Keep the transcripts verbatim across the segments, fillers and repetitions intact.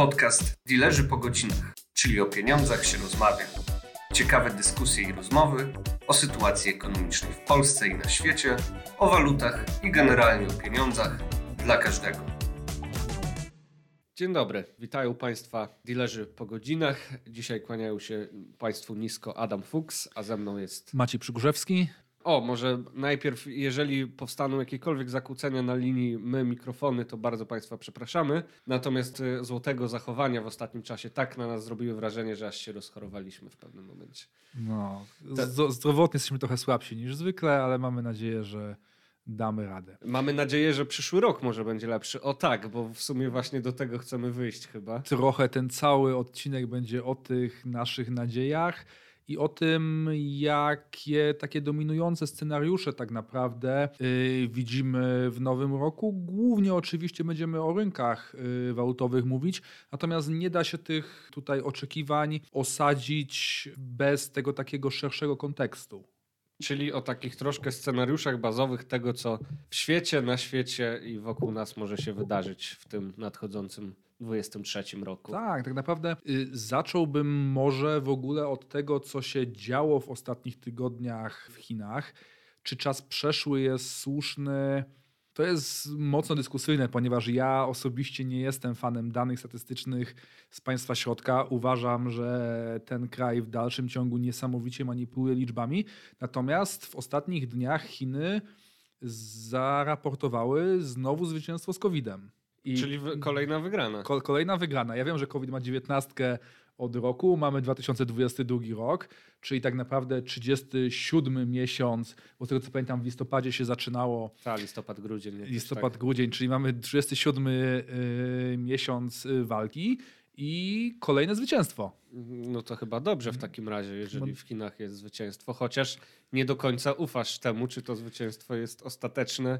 Podcast Dilerzy po godzinach, czyli o pieniądzach się rozmawia. Ciekawe dyskusje i rozmowy o sytuacji ekonomicznej w Polsce i na świecie, o walutach i generalnie o pieniądzach dla każdego. Dzień dobry, witają Państwa Dilerzy po godzinach. Dzisiaj kłaniają się Państwu nisko Adam Fuchs, a ze mną jest Maciej Przygórzewski. O, może najpierw, jeżeli powstaną jakiekolwiek zakłócenia na linii my, mikrofony, to bardzo Państwa przepraszamy. Natomiast złotego zachowania w ostatnim czasie tak na nas zrobiły wrażenie, że aż się rozchorowaliśmy w pewnym momencie. No, z- zdrowotnie jesteśmy trochę słabsi niż zwykle, ale mamy nadzieję, że damy radę. Mamy nadzieję, że przyszły rok może będzie lepszy. O tak, bo w sumie właśnie do tego chcemy wyjść chyba. Trochę ten cały odcinek będzie o tych naszych nadziejach. I o tym, jakie takie dominujące scenariusze tak naprawdę yy, widzimy w nowym roku. Głównie oczywiście będziemy o rynkach yy, walutowych mówić, natomiast nie da się tych tutaj oczekiwań osadzić bez tego takiego szerszego kontekstu. Czyli o takich troszkę scenariuszach bazowych tego, co w świecie, na świecie i wokół nas może się wydarzyć w tym nadchodzącym dwudziestym trzecim roku. Tak, tak naprawdę y, zacząłbym może w ogóle od tego, co się działo w ostatnich tygodniach w Chinach. Czy czas przeszły jest słuszny? To jest mocno dyskusyjne, ponieważ ja osobiście nie jestem fanem danych statystycznych z państwa środka. Uważam, że ten kraj w dalszym ciągu niesamowicie manipuluje liczbami. Natomiast w ostatnich dniach Chiny zaraportowały znowu zwycięstwo z kowidem. I czyli kolejna wygrana. Kolejna wygrana. Ja wiem, że COVID ma dziewiętnastkę od roku, mamy dwa tysiące dwudziesty drugi rok, czyli tak naprawdę trzydziesty siódmy miesiąc, bo z tego co pamiętam w listopadzie się zaczynało. Tak, listopad, grudzień. Listopad, tak. Grudzień, czyli mamy trzydziesty siódmy y, miesiąc walki i kolejne zwycięstwo. No to chyba dobrze w takim razie, jeżeli w Chinach jest zwycięstwo, chociaż nie do końca ufasz temu, czy to zwycięstwo jest ostateczne.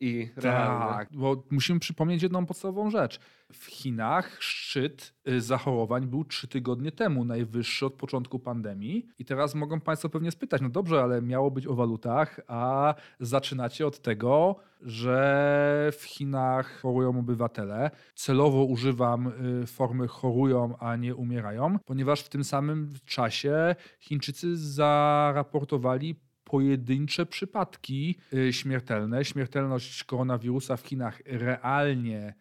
I tak, bo musimy przypomnieć jedną podstawową rzecz. W Chinach szczyt zachorowań był trzy tygodnie temu, najwyższy od początku pandemii. I teraz mogą Państwo pewnie spytać, no dobrze, ale miało być o walutach, a zaczynacie od tego, że w Chinach chorują obywatele. Celowo używam formy chorują, a nie umierają, ponieważ w tym samym czasie Chińczycy zaraportowali pojedyncze przypadki śmiertelne. Śmiertelność koronawirusa w Chinach realnie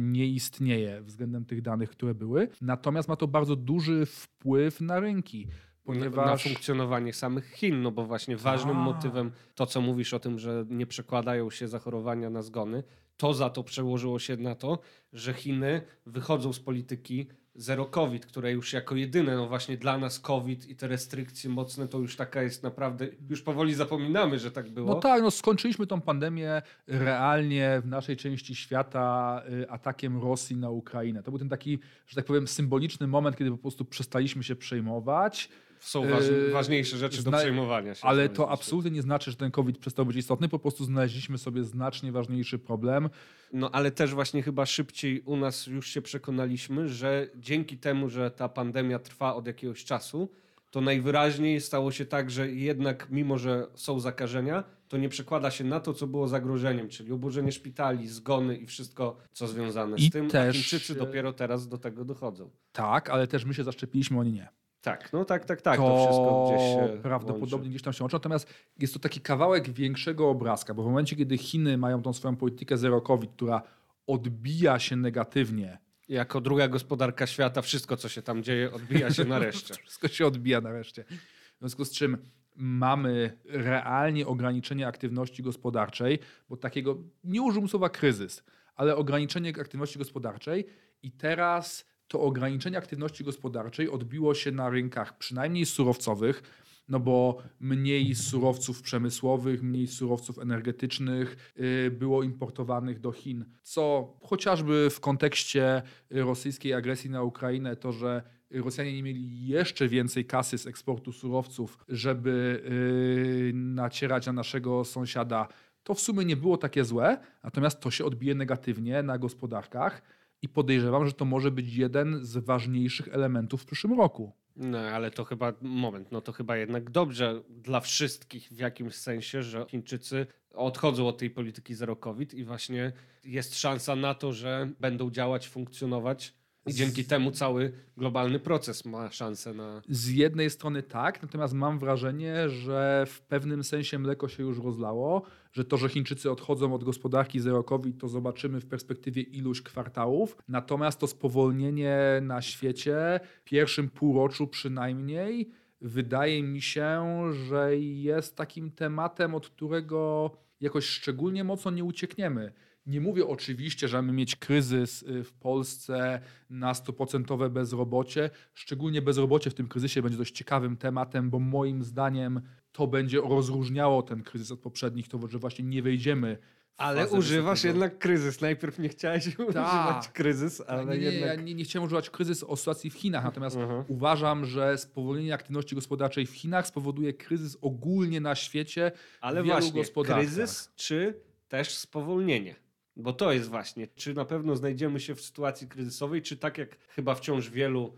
nie istnieje względem tych danych, które były. Natomiast ma to bardzo duży wpływ na rynki. Ponieważ... Na funkcjonowanie samych Chin, no bo właśnie ważnym A. motywem to, co mówisz o tym, że nie przekładają się zachorowania na zgony, to za to przełożyło się na to, że Chiny wychodzą z polityki Zero COVID, które już jako jedyne, no właśnie dla nas COVID i te restrykcje mocne, to już taka jest naprawdę, już powoli zapominamy, że tak było. No tak, no skończyliśmy tą pandemię realnie w naszej części świata atakiem Rosji na Ukrainę. To był ten taki, że tak powiem, symboliczny moment, kiedy po prostu przestaliśmy się przejmować. Są waż, ważniejsze rzeczy Zna- do przejmowania się. Ale to absolutnie nie znaczy, że ten COVID przestał być istotny. Po prostu znaleźliśmy sobie znacznie ważniejszy problem. No ale też właśnie chyba szybciej u nas już się przekonaliśmy, że dzięki temu, że ta pandemia trwa od jakiegoś czasu, to najwyraźniej stało się tak, że jednak mimo, że są zakażenia, to nie przekłada się na to, co było zagrożeniem, czyli oburzenie szpitali, zgony i wszystko, co związane I z tym. Też... A Chińczycy dopiero teraz do tego dochodzą. Tak, ale też my się zaszczepiliśmy, oni nie. Tak, no tak, tak, tak. To, to wszystko gdzieś się prawdopodobnie łączy. Gdzieś tam się łączy. Natomiast jest to taki kawałek większego obrazka, bo w momencie, kiedy Chiny mają tą swoją politykę zero COVID, która odbija się negatywnie. Jako druga gospodarka świata, wszystko, co się tam dzieje, odbija się na reszcie. Wszystko się odbija na reszcie. W związku z czym mamy realnie ograniczenie aktywności gospodarczej, bo takiego, nie użyłbym słowa kryzys, ale ograniczenie aktywności gospodarczej i teraz... To ograniczenie aktywności gospodarczej odbiło się na rynkach przynajmniej surowcowych, no bo mniej surowców przemysłowych, mniej surowców energetycznych było importowanych do Chin, co chociażby w kontekście rosyjskiej agresji na Ukrainę, to że Rosjanie nie mieli jeszcze więcej kasy z eksportu surowców, żeby nacierać na naszego sąsiada, to w sumie nie było takie złe, natomiast to się odbije negatywnie na gospodarkach. I podejrzewam, że to może być jeden z ważniejszych elementów w przyszłym roku. No ale to chyba, moment, no to chyba jednak dobrze dla wszystkich w jakimś sensie, że Chińczycy odchodzą od tej polityki zero COVID i właśnie jest szansa na to, że będą działać, funkcjonować I dzięki temu cały globalny proces ma szansę na... Z jednej strony tak, natomiast mam wrażenie, że w pewnym sensie mleko się już rozlało, że to, że Chińczycy odchodzą od gospodarki zero COVID, to zobaczymy w perspektywie iluś kwartałów. Natomiast to spowolnienie na świecie, w pierwszym półroczu przynajmniej, wydaje mi się, że jest takim tematem, od którego jakoś szczególnie mocno nie uciekniemy. Nie mówię oczywiście, że mamy mieć kryzys w Polsce na stuprocentowe bezrobocie. Szczególnie bezrobocie w tym kryzysie będzie dość ciekawym tematem, bo moim zdaniem to będzie rozróżniało ten kryzys od poprzednich, to że właśnie nie wejdziemy. Ale używasz tego. Jednak kryzys. Najpierw nie chciałeś Ta. używać kryzys, ale nie, nie, jednak... Ja nie, nie chciałem używać kryzys o sytuacji w Chinach, natomiast uh-huh. uważam, że spowolnienie aktywności gospodarczej w Chinach spowoduje kryzys ogólnie na świecie ale w wielu właśnie, gospodarkach. Ale właśnie, kryzys czy też spowolnienie? Bo to jest właśnie, czy na pewno znajdziemy się w sytuacji kryzysowej, czy tak jak chyba wciąż wielu,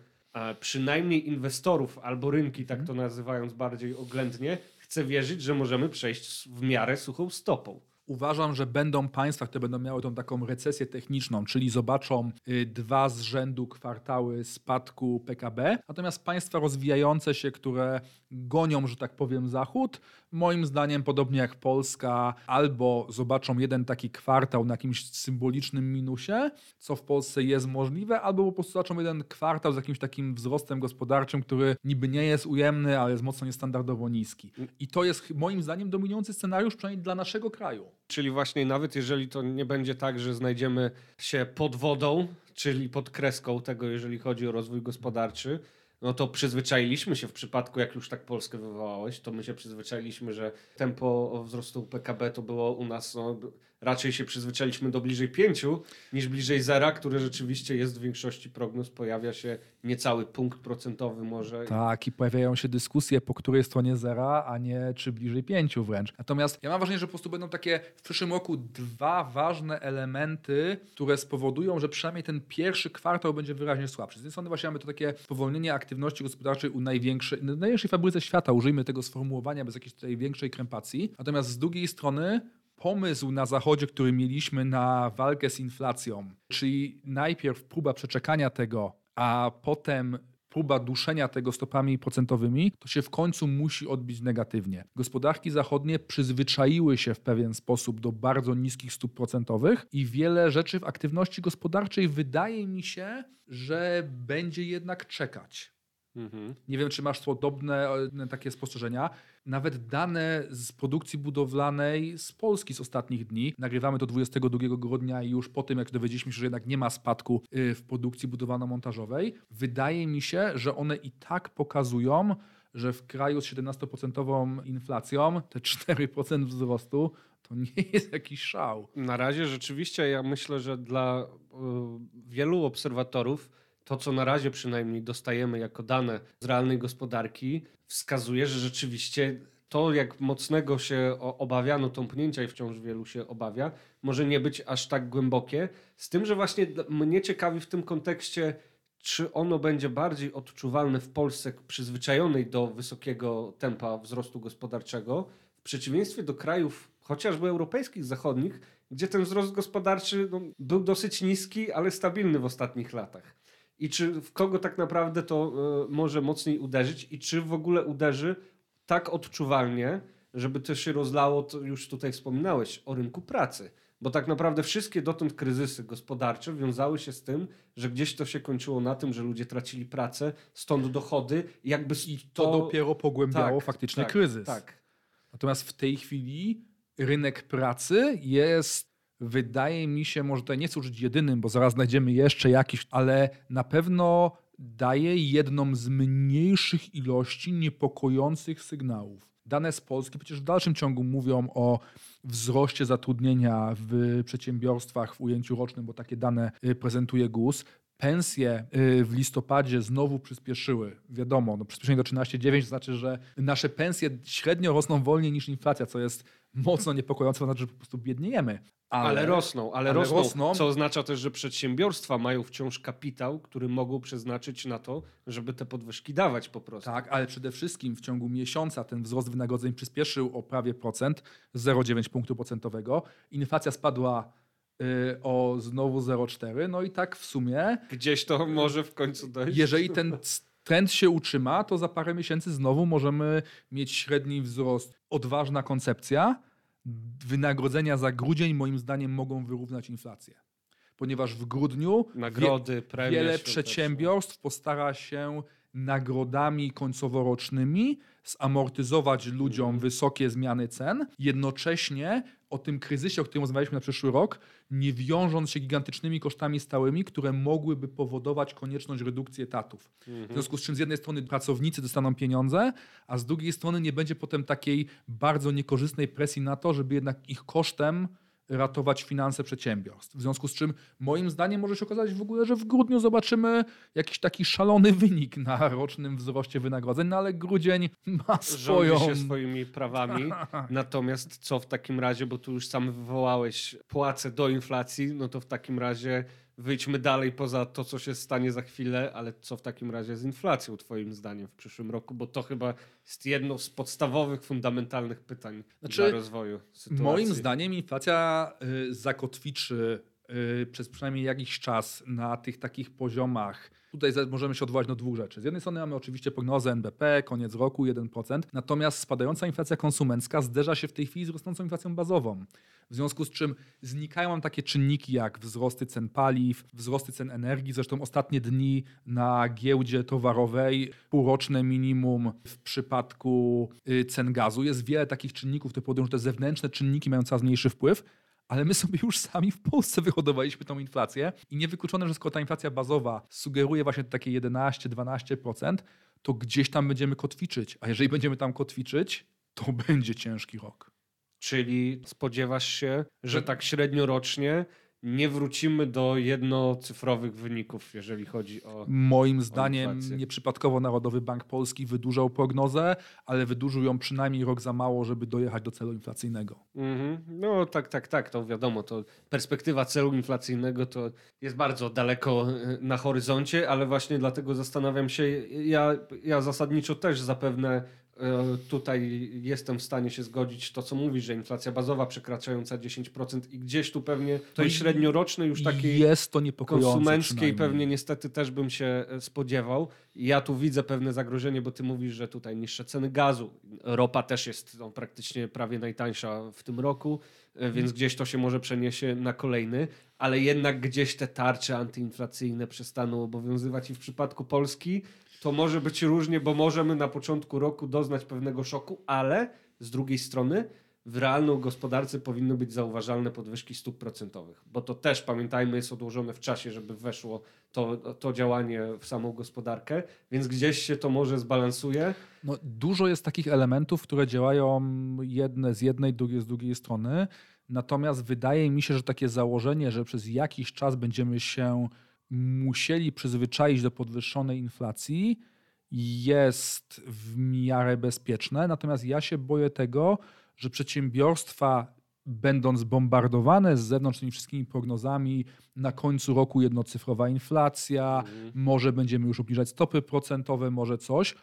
przynajmniej inwestorów albo rynki, tak to nazywając bardziej oględnie, chce wierzyć, że możemy przejść w miarę suchą stopą. Uważam, że będą państwa, które będą miały tą taką recesję techniczną, czyli zobaczą dwa z rzędu kwartały spadku P K B. Natomiast państwa rozwijające się, które gonią, że tak powiem, Zachód, moim zdaniem, podobnie jak Polska, albo zobaczą jeden taki kwartał na jakimś symbolicznym minusie, co w Polsce jest możliwe, albo po prostu zobaczą jeden kwartał z jakimś takim wzrostem gospodarczym, który niby nie jest ujemny, ale jest mocno niestandardowo niski. I to jest moim zdaniem dominujący scenariusz, przynajmniej dla naszego kraju. Czyli właśnie nawet jeżeli to nie będzie tak, że znajdziemy się pod wodą, czyli pod kreską tego, jeżeli chodzi o rozwój gospodarczy, no to przyzwyczailiśmy się w przypadku, jak już tak Polskę wywołałeś, to my się przyzwyczailiśmy, że tempo wzrostu P K B to było u nas, no, raczej się przyzwyczailiśmy do bliżej pięciu niż bliżej zera, które rzeczywiście jest w większości prognoz, pojawia się niecały punkt procentowy może. Tak, i pojawiają się dyskusje, po której stronie zera, a nie czy bliżej pięciu wręcz. Natomiast ja mam wrażenie, że po prostu będą takie w przyszłym roku dwa ważne elementy, które spowodują, że przynajmniej ten pierwszy kwartał będzie wyraźnie słabszy. Z jednej strony właśnie mamy to takie spowolnienie aktywności gospodarczej u największej, największej fabryce świata, użyjmy tego sformułowania bez jakiejś tutaj większej krępacji. Natomiast z drugiej strony pomysł na Zachodzie, który mieliśmy na walkę z inflacją, czyli najpierw próba przeczekania tego, a potem próba duszenia tego stopami procentowymi, to się w końcu musi odbić negatywnie. Gospodarki zachodnie przyzwyczaiły się w pewien sposób do bardzo niskich stóp procentowych i wiele rzeczy w aktywności gospodarczej wydaje mi się, że będzie jednak czekać. Mhm. Nie wiem, czy masz podobne takie spostrzeżenia. Nawet dane z produkcji budowlanej z Polski z ostatnich dni, nagrywamy to dwudziestego drugiego grudnia i już po tym, jak dowiedzieliśmy się, że jednak nie ma spadku w produkcji budowlano-montażowej, wydaje mi się, że one i tak pokazują, że w kraju z siedemnastoprocentową inflacją te cztery procent wzrostu to nie jest jakiś szał. Na razie rzeczywiście ja myślę, że dla y, wielu obserwatorów to, co na razie przynajmniej dostajemy jako dane z realnej gospodarki, wskazuje, że rzeczywiście to, jak mocnego się obawiano tąpnięcia i wciąż wielu się obawia, może nie być aż tak głębokie. Z tym, że właśnie mnie ciekawi w tym kontekście, czy ono będzie bardziej odczuwalne w Polsce przyzwyczajonej do wysokiego tempa wzrostu gospodarczego, w przeciwieństwie do krajów chociażby europejskich, zachodnich, gdzie ten wzrost gospodarczy no, był dosyć niski, ale stabilny w ostatnich latach. I czy w kogo tak naprawdę to y, może mocniej uderzyć i czy w ogóle uderzy tak odczuwalnie, żeby to się rozlało, to już tutaj wspominałeś, o rynku pracy. Bo tak naprawdę wszystkie dotąd kryzysy gospodarcze wiązały się z tym, że gdzieś to się kończyło na tym, że ludzie tracili pracę, stąd dochody. I jakby sto... I to dopiero pogłębiało tak, faktyczny tak, kryzys. Tak. Natomiast w tej chwili rynek pracy jest... Wydaje mi się, może tutaj nie chcę użyć jedynym, bo zaraz znajdziemy jeszcze jakiś, ale na pewno daje jedną z mniejszych ilości niepokojących sygnałów. Dane z Polski przecież w dalszym ciągu mówią o wzroście zatrudnienia w przedsiębiorstwach w ujęciu rocznym, bo takie dane prezentuje G U S. Pensje w listopadzie znowu przyspieszyły. Wiadomo, no przyspieszenie do trzynaście przecinek dziewięć znaczy, że nasze pensje średnio rosną wolniej niż inflacja, co jest mocno niepokojące, to znaczy, że po prostu biedniejemy. Ale, ale rosną, ale, ale rosną, rosną, co oznacza też, że przedsiębiorstwa mają wciąż kapitał, który mogą przeznaczyć na to, żeby te podwyżki dawać po prostu. Tak, ale przede wszystkim w ciągu miesiąca ten wzrost wynagrodzeń przyspieszył o prawie procent, zero przecinek dziewięć punktu procentowego. Inflacja spadła o znowu zero przecinek cztery, no i tak w sumie... Gdzieś to może w końcu dojść. Jeżeli ten trend się utrzyma, to za parę miesięcy znowu możemy mieć średni wzrost. Odważna koncepcja. Wynagrodzenia za grudzień moim zdaniem mogą wyrównać inflację. Ponieważ w grudniu nagrody, wie, premie, wiele przedsiębiorstw postara się nagrodami końcoworocznymi zamortyzować ludziom hmm. wysokie zmiany cen, jednocześnie o tym kryzysie, o którym rozmawialiśmy na przyszły rok, nie wiążąc się gigantycznymi kosztami stałymi, które mogłyby powodować konieczność redukcji etatów. Hmm. W związku z czym z jednej strony pracownicy dostaną pieniądze, a z drugiej strony nie będzie potem takiej bardzo niekorzystnej presji na to, żeby jednak ich kosztem ratować finanse przedsiębiorstw. W związku z czym moim zdaniem może się okazać w ogóle, że w grudniu zobaczymy jakiś taki szalony wynik na rocznym wzroście wynagrodzeń, no ale grudzień ma swoją... Rządzi się swoimi prawami. Natomiast co w takim razie, bo tu już sam wywołałeś płace do inflacji, no to w takim razie wyjdźmy dalej poza to, co się stanie za chwilę, ale co w takim razie z inflacją twoim zdaniem w przyszłym roku? Bo to chyba jest jedno z podstawowych, fundamentalnych pytań znaczy, dla rozwoju sytuacji. Moim zdaniem inflacja y, zakotwiczy y, przez przynajmniej jakiś czas na tych takich poziomach. Tutaj możemy się odwołać do dwóch rzeczy. Z jednej strony mamy oczywiście prognozę N B P, koniec roku jeden procent, natomiast spadająca inflacja konsumencka zderza się w tej chwili z rosnącą inflacją bazową. W związku z czym znikają takie czynniki jak wzrosty cen paliw, wzrosty cen energii. Zresztą ostatnie dni na giełdzie towarowej, półroczne minimum w przypadku cen gazu. Jest wiele takich czynników, które powodują, że te zewnętrzne czynniki mają coraz mniejszy wpływ. Ale my sobie już sami w Polsce wyhodowaliśmy tą inflację i niewykluczone, że skoro ta inflacja bazowa sugeruje właśnie takie jedenaście dwanaście procent, to gdzieś tam będziemy kotwiczyć. A jeżeli będziemy tam kotwiczyć, to będzie ciężki rok. Czyli spodziewasz się, że tak średniorocznie nie wrócimy do jednocyfrowych wyników, jeżeli chodzi o Moim zdaniem o nieprzypadkowo Narodowy Bank Polski wydłużał prognozę, ale wydłużył ją przynajmniej rok za mało, żeby dojechać do celu inflacyjnego. Mm-hmm. No tak, tak, tak, to wiadomo. To perspektywa celu inflacyjnego to jest bardzo daleko na horyzoncie, ale właśnie dlatego zastanawiam się, ja, ja zasadniczo też zapewne tutaj jestem w stanie się zgodzić to, co mówisz, że inflacja bazowa przekraczająca dziesięć procent i gdzieś tu pewnie tej średniorocznej już takiej jest to niepokojące, konsumenckiej pewnie niestety też bym się spodziewał. Ja tu widzę pewne zagrożenie, bo ty mówisz, że tutaj niższe ceny gazu. Ropa też jest no, praktycznie prawie najtańsza w tym roku, więc hmm. gdzieś to się może przeniesie na kolejny, ale jednak gdzieś te tarcze antyinflacyjne przestaną obowiązywać i w przypadku Polski to może być różnie, bo możemy na początku roku doznać pewnego szoku, ale z drugiej strony w realnej gospodarce powinny być zauważalne podwyżki stóp procentowych, bo to też, pamiętajmy, jest odłożone w czasie, żeby weszło to, to działanie w samą gospodarkę, więc gdzieś się to może zbalansuje. No, dużo jest takich elementów, które działają jedne z jednej, drugie z drugiej strony, natomiast wydaje mi się, że takie założenie, że przez jakiś czas będziemy się musieli przyzwyczaić do podwyższonej inflacji, jest w miarę bezpieczne. Natomiast ja się boję tego, że przedsiębiorstwa, będąc bombardowane z zewnątrz tymi wszystkimi prognozami, na końcu roku jednocyfrowa inflacja, mm. może będziemy już obniżać stopy procentowe, może coś.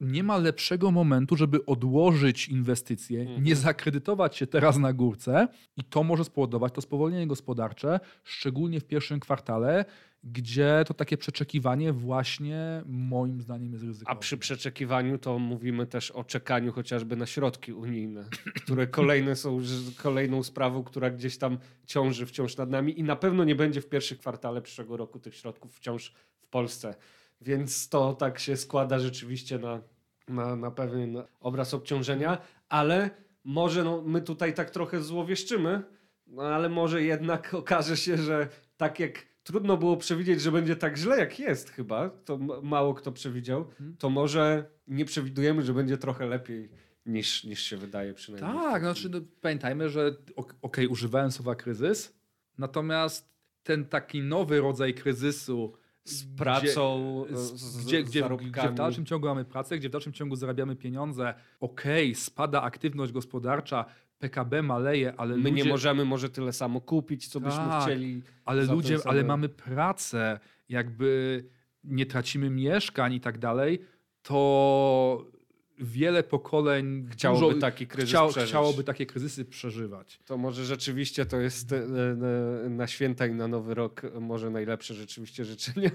Nie ma lepszego momentu, żeby odłożyć inwestycje, mhm. nie zakredytować się teraz na górce i to może spowodować to spowolnienie gospodarcze, szczególnie w pierwszym kwartale, gdzie to takie przeczekiwanie właśnie moim zdaniem jest ryzykowne. A przy przeczekiwaniu to mówimy też o czekaniu chociażby na środki unijne, które kolejne są kolejną sprawą, która gdzieś tam ciąży wciąż nad nami i na pewno nie będzie w pierwszym kwartale przyszłego roku tych środków wciąż w Polsce. Więc to tak się składa rzeczywiście na, na, na pewien obraz obciążenia, ale może no, my tutaj tak trochę złowieszczymy, no, ale może jednak okaże się, że tak jak trudno było przewidzieć, że będzie tak źle jak jest chyba, to mało kto przewidział, to może nie przewidujemy, że będzie trochę lepiej niż, niż się wydaje przynajmniej. Tak, znaczy, no, pamiętajmy, że okej, okay, używałem słowa kryzys, natomiast ten taki nowy rodzaj kryzysu z pracą, gdzie, z, z, gdzie, z zarobkami. Gdzie w dalszym ciągu mamy pracę, gdzie w dalszym ciągu zarabiamy pieniądze. Okej, okay, spada aktywność gospodarcza, P K B maleje, ale My ludzie... nie możemy może tyle samo kupić, co tak, byśmy chcieli. Ale ludzie, ale mamy pracę, jakby nie tracimy mieszkań i tak dalej, to wiele pokoleń chciałoby, dużo, taki kryzys chciał, chciałoby takie kryzysy przeżywać. To może rzeczywiście to jest na, na święta i na Nowy Rok może najlepsze rzeczywiście życzenia.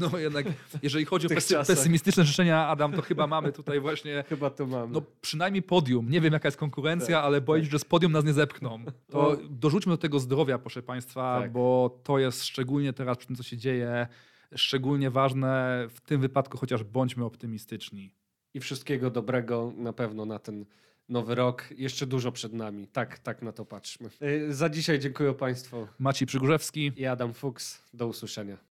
No jednak, jeżeli chodzi o pesy, pesymistyczne życzenia, Adam, to chyba mamy tutaj właśnie... Chyba to mamy. No przynajmniej podium. Nie wiem, jaka jest konkurencja, tak, ale boję się, tak. że z podium nas nie zepchną. To dorzućmy do tego zdrowia, proszę Państwa, tak. bo to jest szczególnie teraz przy tym, co się dzieje, szczególnie ważne w tym wypadku, chociaż bądźmy optymistyczni. I wszystkiego dobrego na pewno na ten Nowy Rok. Jeszcze dużo przed nami. Tak, tak na to patrzmy. Za dzisiaj dziękuję Państwu. Maciej Przygórzewski i Adam Fuchs. Do usłyszenia.